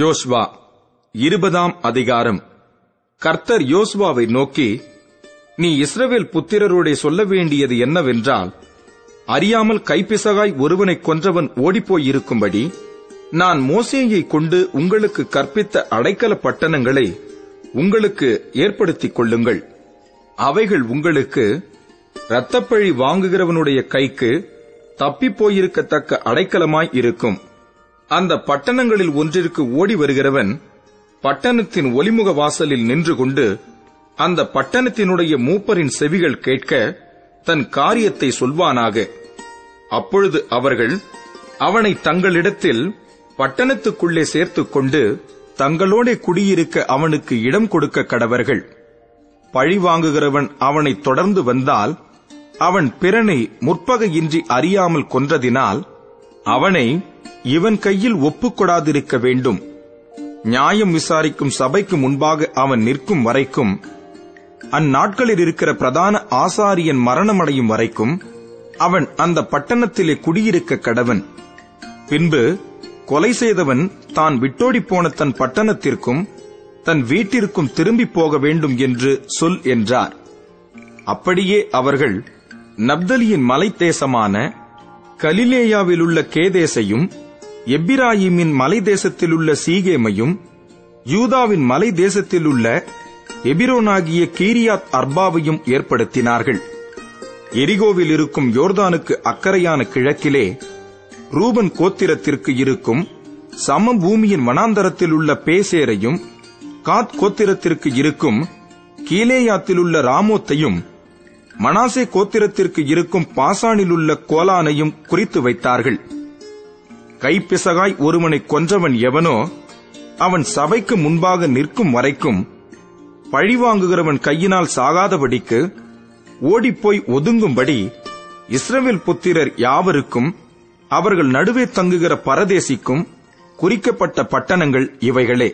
யோசுவா 20ஆம் அதிகாரம். கர்த்தர் யோசுவாவை நோக்கி, நீ இஸ்ரவேல் புத்திரரோடே சொல்ல வேண்டியது என்னவென்றால், அறியாமல் கைப்பிசகாய் ஒருவனை கொன்றவன் ஓடிப்போயிருக்கும்படி நான் மோசேயை கொண்டு உங்களுக்கு கற்பித்த அடைக்கல பட்டணங்களை உங்களுக்கு ஏற்படுத்திக் கொள்ளுங்கள். அவைகள் உங்களுக்கு இரத்தப்பழி வாங்குகிறவனுடைய கைக்கு தப்பிப்போயிருக்கத்தக்க அடைக்கலமாய் இருக்கும். அந்த பட்டணங்களில் ஒன்றிற்கு ஓடி வருகிறவன் பட்டணத்தின் ஒலிமுக வாசலில் நின்று கொண்டு அந்த பட்டணத்தினுடைய மூப்பரின் செவிகள் கேட்க தன் காரியத்தை சொல்வானாக. அப்பொழுது அவர்கள் அவனை தங்களிடத்தில் பட்டணத்துக்குள்ளே சேர்த்துக் கொண்டு தங்களோடே குடியிருக்க அவனுக்கு இடம் கொடுக்க கடவர்கள். பழி வாங்குகிறவன் அவனை தொடர்ந்து வந்தால் அவன் பிறனை முற்பகையின்றி அறியாமல் கொன்றதினால் அவனை இவன் கையில் ஒப்புக்கொடாதிருக்க வேண்டும். நியாயம் விசாரிக்கும் சபைக்கு முன்பாக அவன் நிற்கும் வரைக்கும், அந்நாட்களில் இருக்கிற பிரதான ஆசாரியன் மரணமடையும் வரைக்கும் அவன் அந்த பட்டணத்திலே குடியிருக்க கடவன். பின்பு கொலை செய்தவன் தான் விட்டோடி போன தன் பட்டணத்திற்கும் தன் வீட்டிற்கும் திரும்பி போக வேண்டும் என்று சொல் என்றார். அப்படியே அவர்கள் நப்தலியின் மலைத்தேசமான கலிலேயாவிலுள்ள கேதேசையும், எப்பிராயீமின் மலை தேசத்திலுள்ள சீகேமையும், யூதாவின் மலை தேசத்திலுள்ள எபிரோனாகிய கீரியாத் அர்பாவையும் ஏற்படுத்தினார்கள். எரிகோவில் இருக்கும் யோர்தானுக்கு அக்கறையான கிழக்கிலே ரூபன் கோத்திரத்திற்கு இருக்கும் சமபூமியின் வனாந்தரத்தில் உள்ள பேசேரையும், காத் கோத்திரத்திற்கு இருக்கும் கீலேயாத்திலுள்ள ராமோத்தையும், மனாசே கோத்திரத்திற்கு இருக்கும் பாசானிலுள்ள கோலானையும் குறித்து வைத்தார்கள். கைப்பிசகாய் ஒருவனை கொன்றவன் எவனோ அவன் சபைக்கு முன்பாக நிற்கும் வரைக்கும் பழிவாங்குகிறவன் கையினால் சாகாதபடிக்கு ஓடிப்போய் ஒதுங்கும்படி இஸ்ரவேல் புத்திரர் யாவருக்கும் அவர்கள் நடுவே தங்குகிற பரதேசிக்கும் குறிக்கப்பட்ட பட்டணங்கள் இவைகளே.